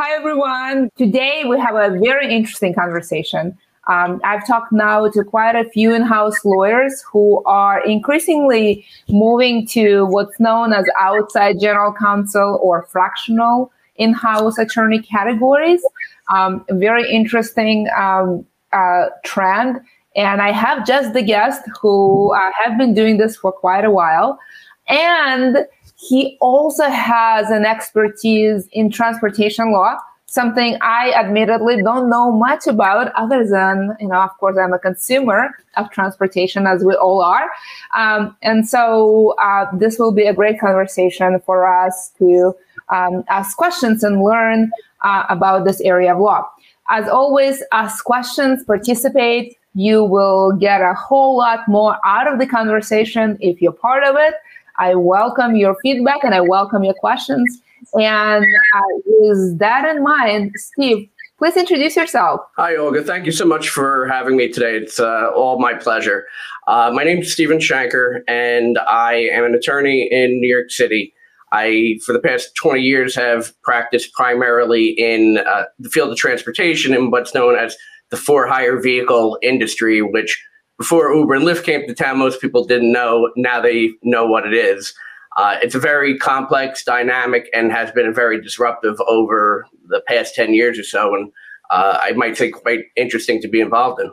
Hi, everyone. Today, we have a very interesting conversation. I've talked now to quite a few in-house lawyers who are increasingly moving to what's known as outside general counsel or fractional in-house attorney categories. Very interesting trend. And I have just the guest who have been doing this for quite a while. And he also has an expertise in transportation law, something I admittedly don't know much about other than, you know, of course, I'm a consumer of transportation, as we all are. And so this will be a great conversation for us to ask questions and learn about this area of law. As always, ask questions, participate. You will get a whole lot more out of the conversation if you're part of it. I welcome your feedback and I welcome your questions. And with that in mind, Steve, please introduce yourself. Hi, Olga. Thank you so much for having me today. It's all my pleasure. My name is Steven Shanker, and I am an attorney in New York City. I, for the past 20 years, have practiced primarily in the field of transportation in what's known as the for-hire vehicle industry, which before Uber and Lyft came to town, most people didn't know. Now they know what it is. It's a very complex, dynamic, and has been very disruptive over the past 10 years or so, and I might say quite interesting to be involved in.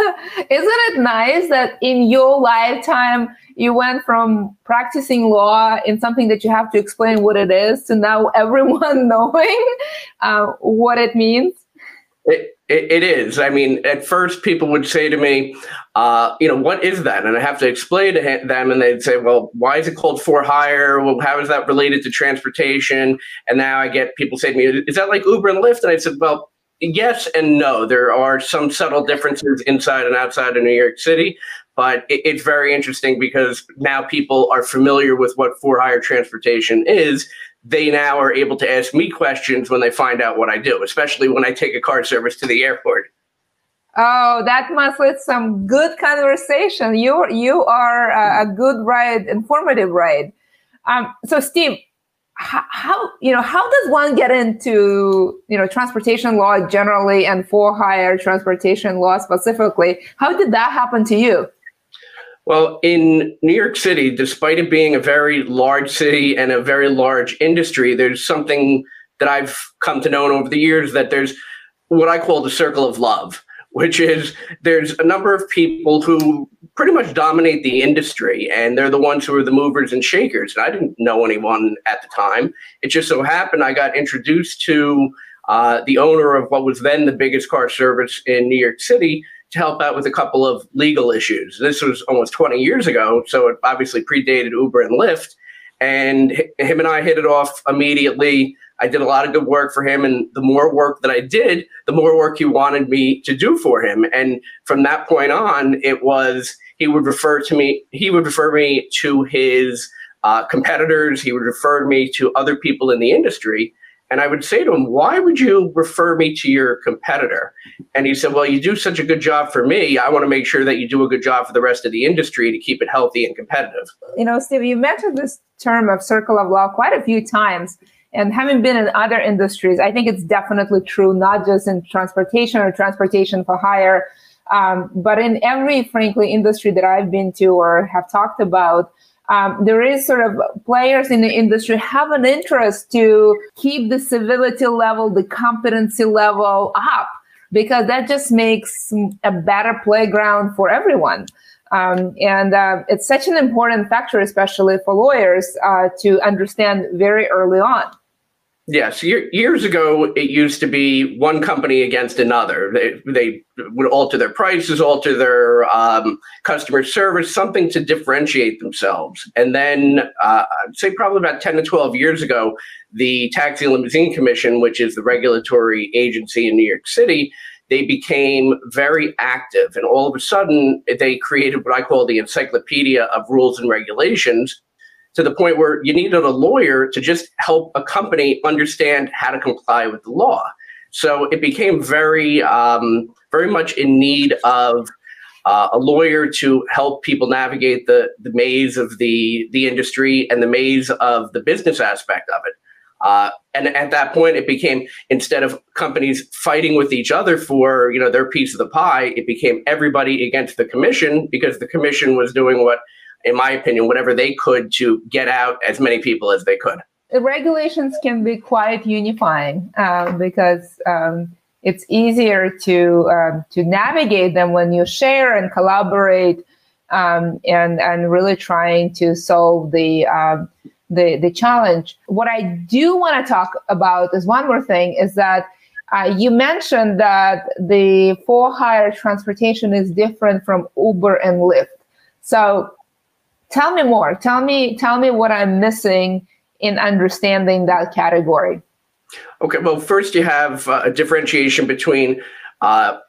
Isn't it nice that in your lifetime, you went from practicing law in something that you have to explain what it is to now everyone knowing what it means? It is. I mean, at first people would say to me, you know, what is that? And I have to explain to them, and they'd say, well, why is it called for hire? Well, how is that related to transportation? And now I get people say to me, is that like Uber and Lyft? And I said, well, yes and no. There are some subtle differences inside and outside of New York City, but it's very interesting because now people are familiar with what for hire transportation is. They now are able to ask me questions when they find out what I do, especially when I take a car service to the airport. Oh, that must lead some good conversation. You are a good ride, informative ride. So, Steve, how does one get into, you know, transportation law generally and for hire transportation law specifically? How did that happen to you? Well, in New York City, despite it being a very large city and a very large industry, there's something that I've come to know over the years that there's what I call the circle of love, which is there's a number of people who pretty much dominate the industry, and they're the ones who are the movers and shakers. And I didn't know anyone at the time. It just so happened I got introduced to the owner of what was then the biggest car service in New York City, to help out with a couple of legal issues. This was almost 20 years ago, so it obviously predated Uber and Lyft. And him and I hit it off immediately. I did a lot of good work for him, and the more work that I did, the more work he wanted me to do for him. And from that point on, it was he would refer me to his competitors. He would refer me to other people in the industry. And I would say to him, why would you refer me to your competitor? And he said, well, you do such a good job for me. I want to make sure that you do a good job for the rest of the industry to keep it healthy and competitive. You know, Steve, you mentioned this term of circle of law quite a few times. And having been in other industries, I think it's definitely true, not just in transportation or transportation for hire, but in every, frankly, industry that I've been to or have talked about. There is sort of players in the industry have an interest to keep the civility level, the competency level up, because that just makes a better playground for everyone. And it's such an important factor, especially for lawyers, to understand very early on. Yes. Years ago, it used to be one company against another. They would alter their prices, alter their customer service, something to differentiate themselves. And then I'd say probably about 10 to 12 years ago, the Taxi and Limousine Commission, which is the regulatory agency in New York City, they became very active. And all of a sudden, they created what I call the encyclopedia of rules and regulations, to the point where you needed a lawyer to just help a company understand how to comply with the law. So it became very much in need of a lawyer to help people navigate the maze of the industry and the maze of the business aspect of it. And at that point, it became, instead of companies fighting with each other for, you know, their piece of the pie, it became everybody against the commission, because the commission was doing what, in my opinion, whatever they could to get out as many people as they could. Regulations can be quite unifying because it's easier to navigate them when you share and collaborate and really trying to solve the challenge. What I do want to talk about is one more thing, is that you mentioned that the for-hire transportation is different from Uber and Lyft. So tell me more. Tell me what I'm missing in understanding that category. Okay, well, first you have a differentiation between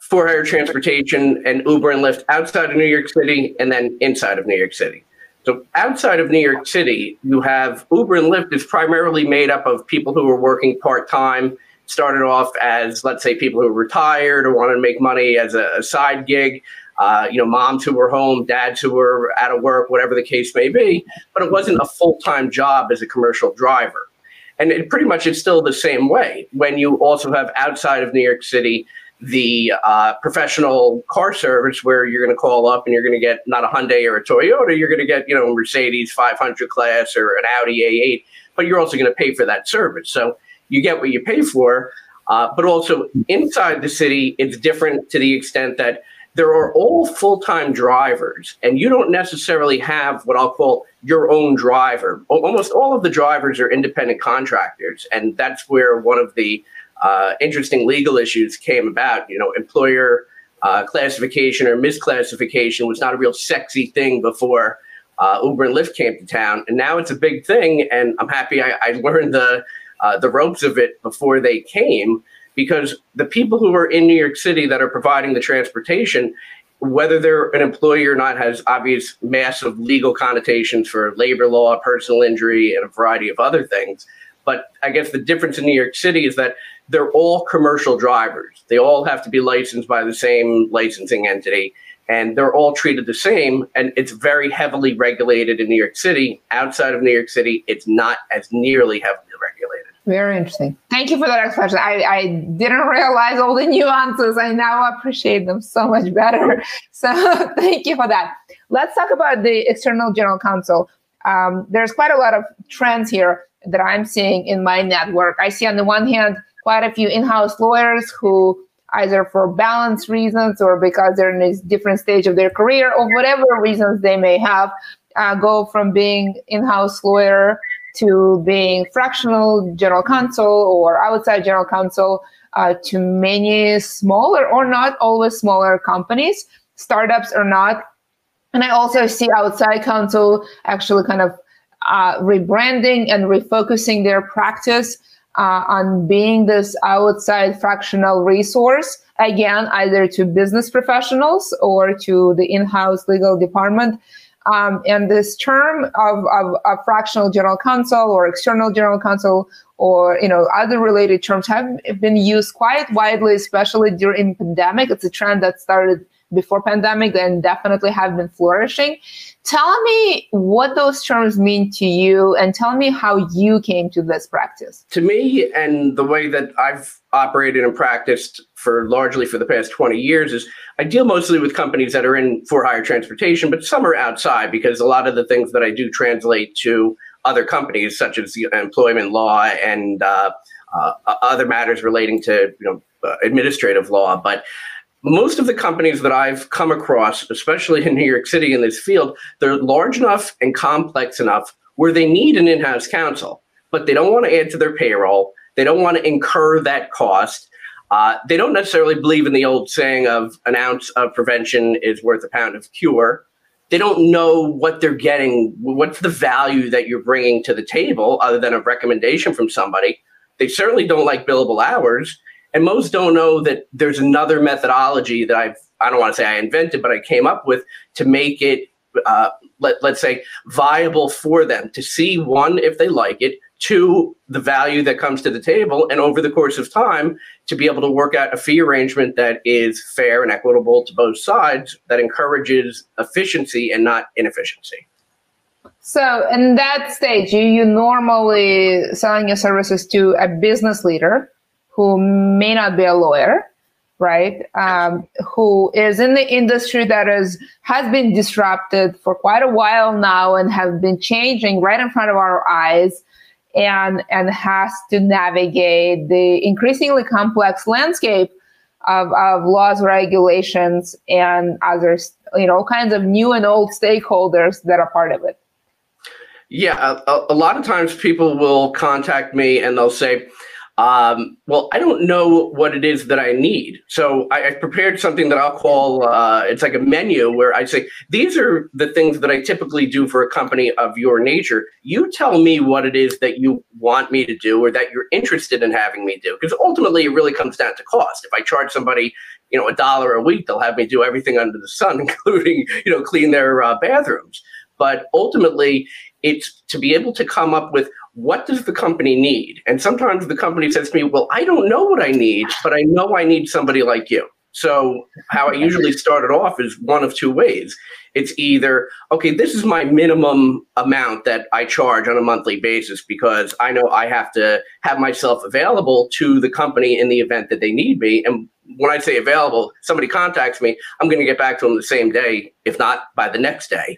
for-hire transportation and Uber and Lyft outside of New York City and then inside of New York City. So outside of New York City, you have Uber and Lyft is primarily made up of people who are working part-time, started off as, let's say, people who are retired or want to make money as a side gig. You know, moms who were home, dads who were out of work, whatever the case may be, but it wasn't a full-time job as a commercial driver. And it pretty much is still the same way when you also have outside of New York City, the professional car service, where you're going to call up and you're going to get not a Hyundai or a Toyota, you're going to get, you know, a Mercedes 500 class or an Audi A8, but you're also going to pay for that service. So you get what you pay for, but also inside the city, it's different to the extent that there are all full-time drivers, and you don't necessarily have what I'll call your own driver. Almost all of the drivers are independent contractors, and that's where one of the interesting legal issues came about. You know, employer classification or misclassification was not a real sexy thing before Uber and Lyft came to town, and now it's a big thing, and I'm happy I learned the ropes of it before they came. Because the people who are in New York City that are providing the transportation, whether they're an employee or not, has obvious massive legal connotations for labor law, personal injury, and a variety of other things. But I guess the difference in New York City is that they're all commercial drivers. They all have to be licensed by the same licensing entity, and they're all treated the same. And it's very heavily regulated in New York City. Outside of New York City, it's not as nearly heavily regulated. Very interesting. Thank you for that explanation. I didn't realize all the nuances. I now appreciate them so much better. So thank you for that. Let's talk about the external general counsel. There's quite a lot of trends here that I'm seeing in my network. I see on the one hand, quite a few in-house lawyers who either for balance reasons or because they're in a different stage of their career or whatever reasons they may have, go from being in-house lawyer to being fractional general counsel or outside general counsel to many smaller or not always smaller companies, startups or not. And I also see outside counsel actually kind of rebranding and refocusing their practice on being this outside fractional resource, again, either to business professionals or to the in-house legal department. And this term of fractional general counsel or external general counsel or, you know, other related terms have been used quite widely, especially during pandemic. It's a trend that started before pandemic and definitely have been flourishing. Tell me what those terms mean to you and tell me how you came to this practice. To me, and the way that I've operated and practiced for largely for the past 20 years is I deal mostly with companies that are in for-hire transportation, but some are outside because a lot of the things that I do translate to other companies, such as employment law and other matters relating to administrative law. But most of the companies that I've come across, especially in New York City in this field, they're large enough and complex enough where they need an in-house counsel, but they don't want to add to their payroll. They don't want to incur that cost. They don't necessarily believe in the old saying of an ounce of prevention is worth a pound of cure. They don't know what they're getting, what's the value that you're bringing to the table other than a recommendation from somebody. They certainly don't like billable hours. And most don't know that there's another methodology that I don't want to say I invented, but I came up with to make it, let's say, viable for them to see, one, if they like it, two, the value that comes to the table, and over the course of time, to be able to work out a fee arrangement that is fair and equitable to both sides, that encourages efficiency and not inefficiency. So in that stage, you normally selling your services to a business leader who may not be a lawyer, right? Who is in the industry that has been disrupted for quite a while now and have been changing right in front of our eyes, and has to navigate the increasingly complex landscape of laws, regulations, and others, all kinds of new and old stakeholders that are part of it. Yeah, a lot of times people will contact me and they'll say, well, I don't know what it is that I need. So I prepared something that I'll call, it's like a menu where I say, these are the things that I typically do for a company of your nature. You tell me what it is that you want me to do or that you're interested in having me do. Because ultimately, it really comes down to cost. If I charge somebody, $1 a week, they'll have me do everything under the sun, including, clean their bathrooms. But ultimately, it's to be able to come up with, what does the company need? And sometimes the company says to me, well, I don't know what I need, but I know I need somebody like you. So how I usually started off is one of two ways. It's either, okay, this is my minimum amount that I charge on a monthly basis because I know I have to have myself available to the company in the event that they need me. And when I say available, somebody contacts me, I'm going to get back to them the same day, if not by the next day.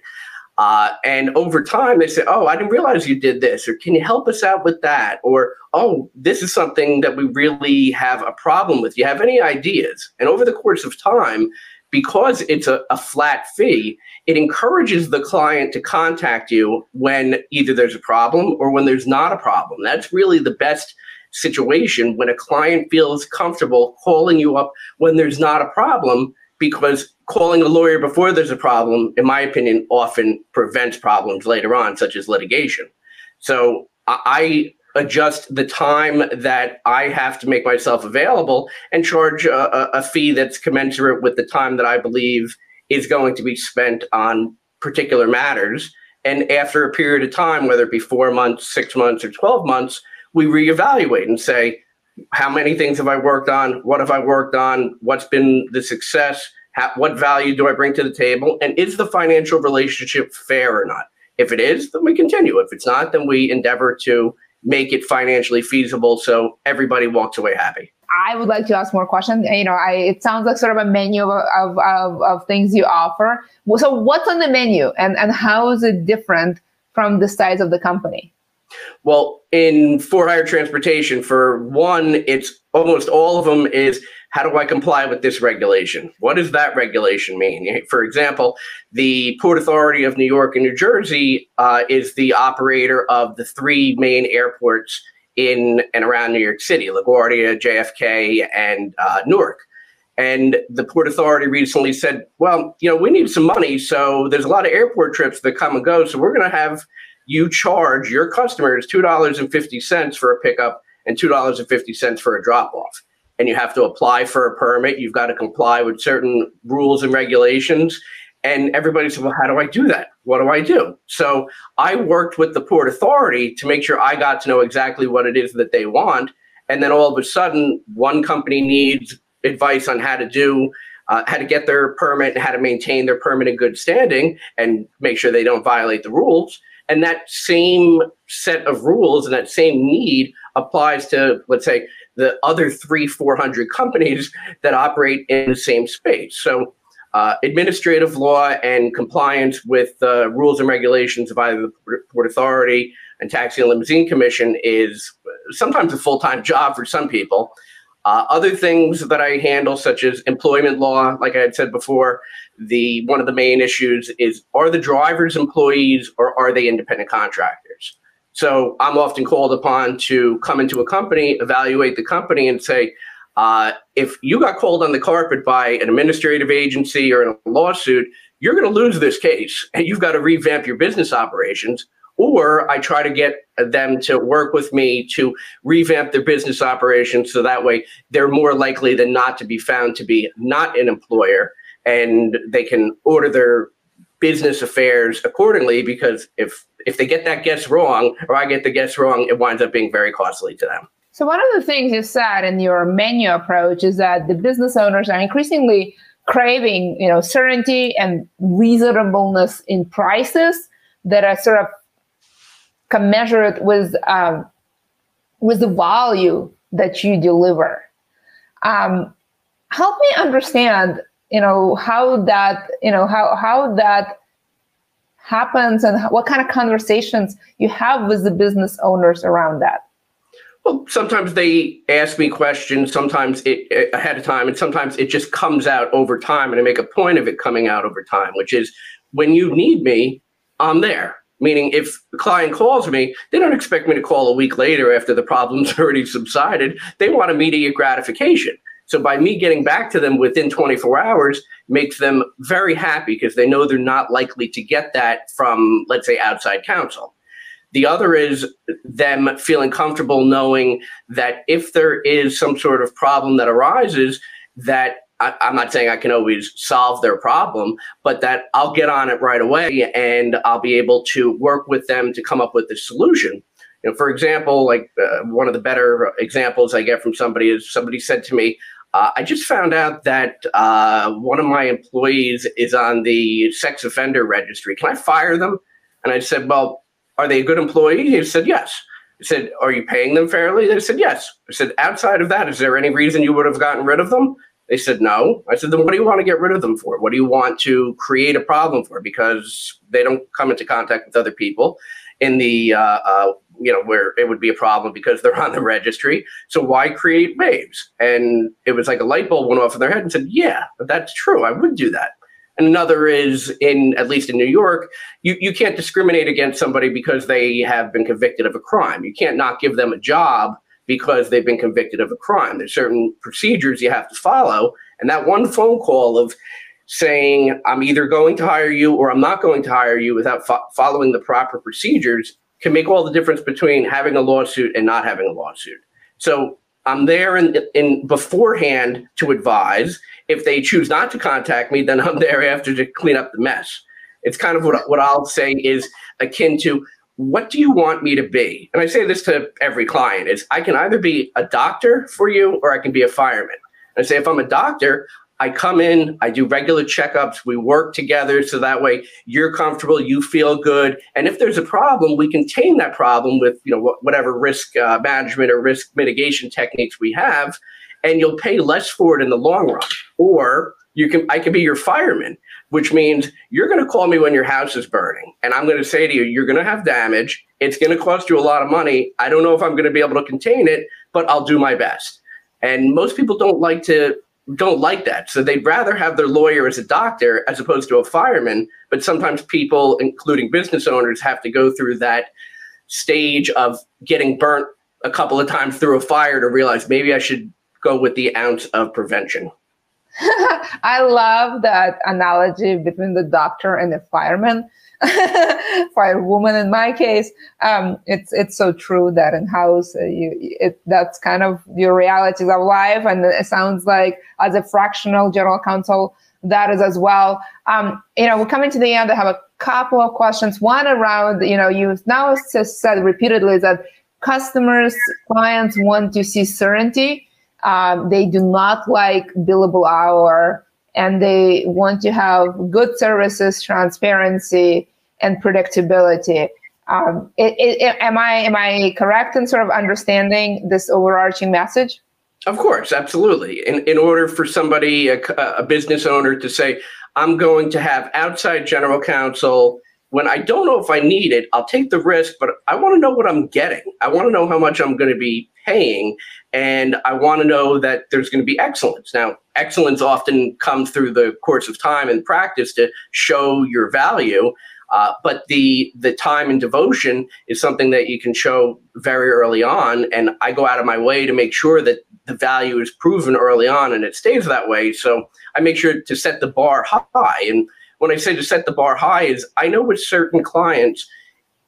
And over time, they say, oh, I didn't realize you did this, or can you help us out with that? Or, oh, this is something that we really have a problem with. Do you have any ideas? And over the course of time, because it's a flat fee, it encourages the client to contact you when either there's a problem or when there's not a problem. That's really the best situation, when a client feels comfortable calling you up when there's not a problem, because calling a lawyer before there's a problem, in my opinion, often prevents problems later on, such as litigation. So I adjust the time that I have to make myself available and charge a fee that's commensurate with the time that I believe is going to be spent on particular matters. And after a period of time, whether it be 4 months, 6 months, or 12 months, we reevaluate and say, how many things have I worked on? What have I worked on? What's been the success? What value do I bring to the table? And is the financial relationship fair or not? If it is, then we continue. If it's not, then we endeavor to make it financially feasible so everybody walks away happy. I would like to ask more questions. It sounds like sort of a menu of things you offer. So what's on the menu, and how is it different from the size of the company? Well, in for-hire transportation, for one, it's almost all of them is, how do I comply with this regulation? What does that regulation mean? For example, the Port Authority of New York and New Jersey is the operator of the three main airports in and around New York City, LaGuardia, JFK, and Newark. And the Port Authority recently said, well, we need some money, so there's a lot of airport trips that come and go, so we're going to have you charge your customers $2.50 for a pickup and $2.50 for a drop-off. And you have to apply for a permit. You've got to comply with certain rules and regulations. And everybody said, well, how do I do that? What do I do? So I worked with the Port Authority to make sure I got to know exactly what it is that they want. And then all of a sudden, one company needs advice on how to do how to get their permit and how to maintain their permit in good standing and make sure they don't violate the rules. And that same set of rules and that same need applies to, let's say, the other 400 companies that operate in the same space. So administrative law and compliance with the rules and regulations of either the Port Authority and Taxi and Limousine Commission is sometimes a full-time job for some people. Other things that I handle, such as employment law, like I had said before, one of the main issues is, are the drivers employees or are they independent contractors? So I'm often called upon to come into a company, evaluate the company, and say, if you got called on the carpet by an administrative agency or in a lawsuit, you're going to lose this case and you've got to revamp your business operations. Or I try to get them to work with me to revamp their business operations so that way they're more likely than not to be found to be not an employer, and they can order their business affairs accordingly, because if they get that guess wrong, or I get the guess wrong, it winds up being very costly to them. So one of the things you said in your menu approach is that the business owners are increasingly craving certainty and reasonableness in prices, that are sort of commensurate with the value that you deliver. Help me understand, how that happens and what kind of conversations you have with the business owners around that. Well, sometimes they ask me questions, sometimes it ahead of time, and sometimes it just comes out over time. And I make a point of it coming out over time, which is when you need me, I'm there. Meaning if the client calls me, they don't expect me to call a week later after the problem's already subsided. They want immediate gratification. So by me getting back to them within 24 hours makes them very happy because they know they're not likely to get that from, let's say, outside counsel. The other is them feeling comfortable knowing that if there is some sort of problem that arises, that I'm not saying I can always solve their problem, but that I'll get on it right away and I'll be able to work with them to come up with a solution. You know, for example, like one of the better examples I get from somebody is somebody said to me, I just found out that one of my employees is on the sex offender registry. Can I fire them? And I said, well, are they a good employee? He said, yes. I said, are you paying them fairly? They said, yes. I said, outside of that, is there any reason you would have gotten rid of them? They said, no. I said, then what do you want to get rid of them for? What do you want to create a problem for? Because they don't come into contact with other people in the, where it would be a problem because they're on the registry. So why create waves? And it was like a light bulb went off in their head and said, yeah, that's true. I would do that. Another is, at least in New York, you can't discriminate against somebody because they have been convicted of a crime. You can't not give them a job because they've been convicted of a crime. There's certain procedures you have to follow. And that one phone call of saying, I'm either going to hire you or I'm not going to hire you without following the proper procedures can make all the difference between having a lawsuit and not having a lawsuit. So I'm there in beforehand to advise. If they choose not to contact me, then I'm there after to clean up the mess. It's kind of what I'll say is akin to, what do you want me to be? And I say this to every client is, I can either be a doctor for you or I can be a fireman. And I say, if I'm a doctor, I come in, I do regular checkups, we work together so that way you're comfortable, you feel good. And if there's a problem, we can tame that problem with whatever risk management or risk mitigation techniques we have, and you'll pay less for it in the long run. Or I can be your fireman, which means you're going to call me when your house is burning. And I'm going to say to you, you're going to have damage. It's going to cost you a lot of money. I don't know if I'm going to be able to contain it, but I'll do my best. And most people don't like that. So they'd rather have their lawyer as a doctor as opposed to a fireman. But sometimes people, including business owners, have to go through that stage of getting burnt a couple of times through a fire to realize maybe I should go with the ounce of prevention. I love that analogy between the doctor and the fireman, firewoman in my case. It's so true that in-house, that's kind of your realities of life. And it sounds like as a fractional general counsel, that is as well. We're coming to the end. I have a couple of questions. One around, you've now said repeatedly that clients want to see certainty. They do not like billable hour, and they want to have good services, transparency, and predictability. Am I correct in sort of understanding this overarching message? Of course, absolutely. In order for somebody, a business owner, to say, I'm going to have outside general counsel when I don't know if I need it, I'll take the risk, but I want to know what I'm getting. I want to know how much I'm going to be paying, and I want to know that there's going to be excellence. Now, excellence often comes through the course of time and practice to show your value, but the time and devotion is something that you can show very early on, and I go out of my way to make sure that the value is proven early on, and it stays that way, so I make sure to set the bar high, and when I say to set the bar high is I know with certain clients,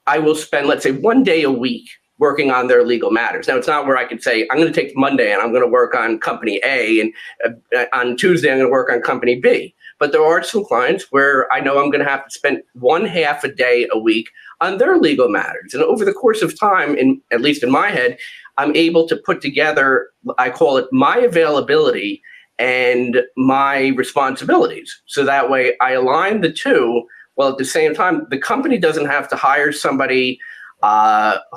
I will spend, let's say, one day a week working on their legal matters. Now, it's not where I could say, I'm going to take Monday and I'm going to work on company A, and on Tuesday, I'm going to work on company B. But there are some clients where I know I'm going to have to spend one half a day a week on their legal matters. And over the course of time, at least in my head, I'm able to put together, I call it my availability and my responsibilities. So that way I align the two Well, at the same time, the company doesn't have to hire somebody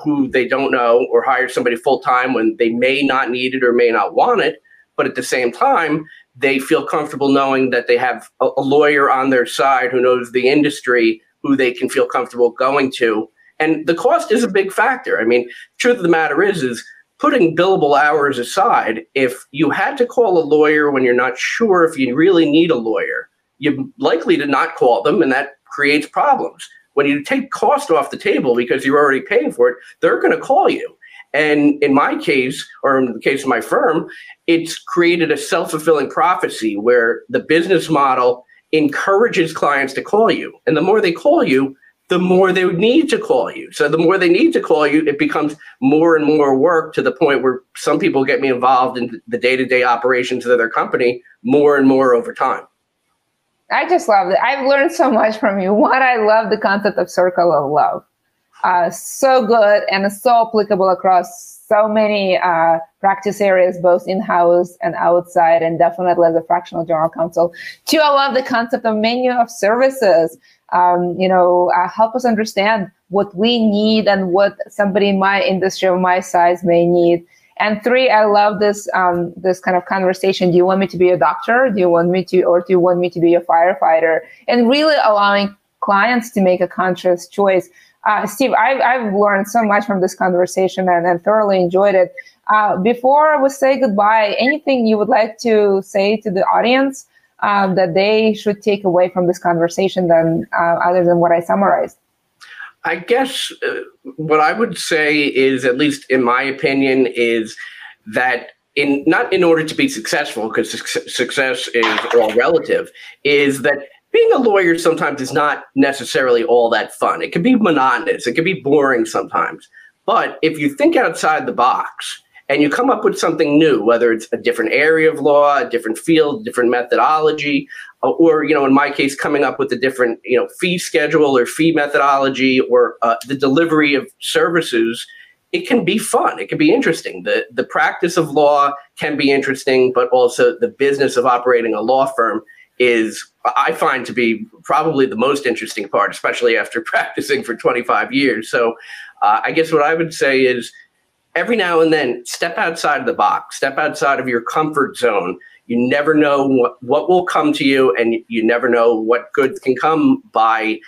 who they don't know, or hire somebody full-time when they may not need it or may not want it. But at the same time, they feel comfortable knowing that they have a lawyer on their side who knows the industry, who they can feel comfortable going to. And the cost is a big factor. I mean, the truth of the matter is putting billable hours aside, if you had to call a lawyer when you're not sure if you really need a lawyer, you're likely to not call them, and that creates problems. When you take cost off the table because you're already paying for it, they're going to call you. And in my case, or in the case of my firm, it's created a self-fulfilling prophecy where the business model encourages clients to call you. And the more they call you, the more they need to call you. So the more they need to call you, it becomes more and more work, to the point where some people get me involved in the day-to-day operations of their company more and more over time. I just love it. I've learned so much from you. One, I love the concept of circle of love. So good and so applicable across so many practice areas, both in-house and outside, and definitely as a fractional general counsel. Two, I love the concept of menu of services. Help us understand what we need and what somebody in my industry or my size may need. And three, I love this this kind of conversation. Do you want me to be a doctor? Do you want me to be a firefighter? And really allowing clients to make a conscious choice. Steve, I've learned so much from this conversation and thoroughly enjoyed it. Before we say goodbye, anything you would like to say to the audience that they should take away from this conversation, other than what I summarized? I guess what I would say is, at least in my opinion, is that in order to be successful, because success is all relative, is that being a lawyer sometimes is not necessarily all that fun. It can be monotonous. It can be boring sometimes. But if you think outside the box and you come up with something new, whether it's a different area of law, a different field, different methodology, or, in my case, coming up with a different, fee schedule or fee methodology, or the delivery of services, it can be fun. It can be interesting. The practice of law can be interesting, but also the business of operating a law firm is, I find, to be probably the most interesting part, especially after practicing for 25 years. So I guess what I would say is, every now and then, step outside of the box, step outside of your comfort zone. You never know what will come to you, and you never know what good can come by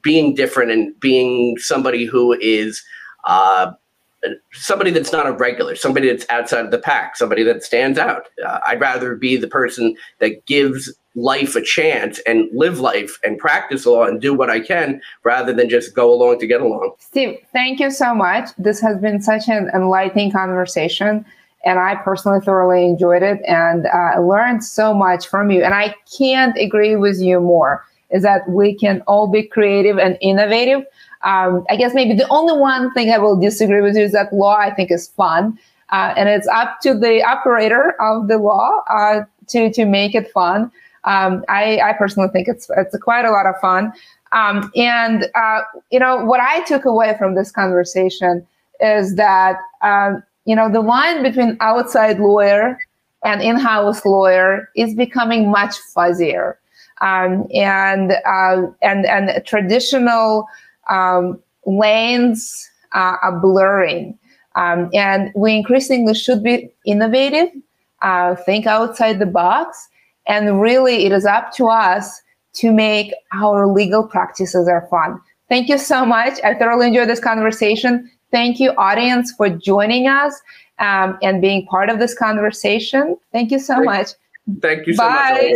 being different and being somebody who is somebody that's not a regular, somebody that's outside of the pack, somebody that stands out. I'd rather be the person that gives life a chance and live life and practice law and do what I can, rather than just go along to get along. Steve, thank you so much. This has been such an enlightening conversation, and I personally thoroughly enjoyed it and learned so much from you. And I can't agree with you more, is that we can all be creative and innovative. I guess maybe the only one thing I will disagree with you is that law, I think, is fun. And it's up to the operator of the law to make it fun. I personally think it's quite a lot of fun. What I took away from this conversation is that, the line between outside lawyer and in-house lawyer is becoming much fuzzier. And traditional lanes are blurring. And we increasingly should be innovative, think outside the box. And really, it is up to us to make our legal practices are fun. Thank you so much. I thoroughly enjoyed this conversation. Thank you, audience, for joining us and being part of this conversation. Thank you so much. Thank you so much. Bye.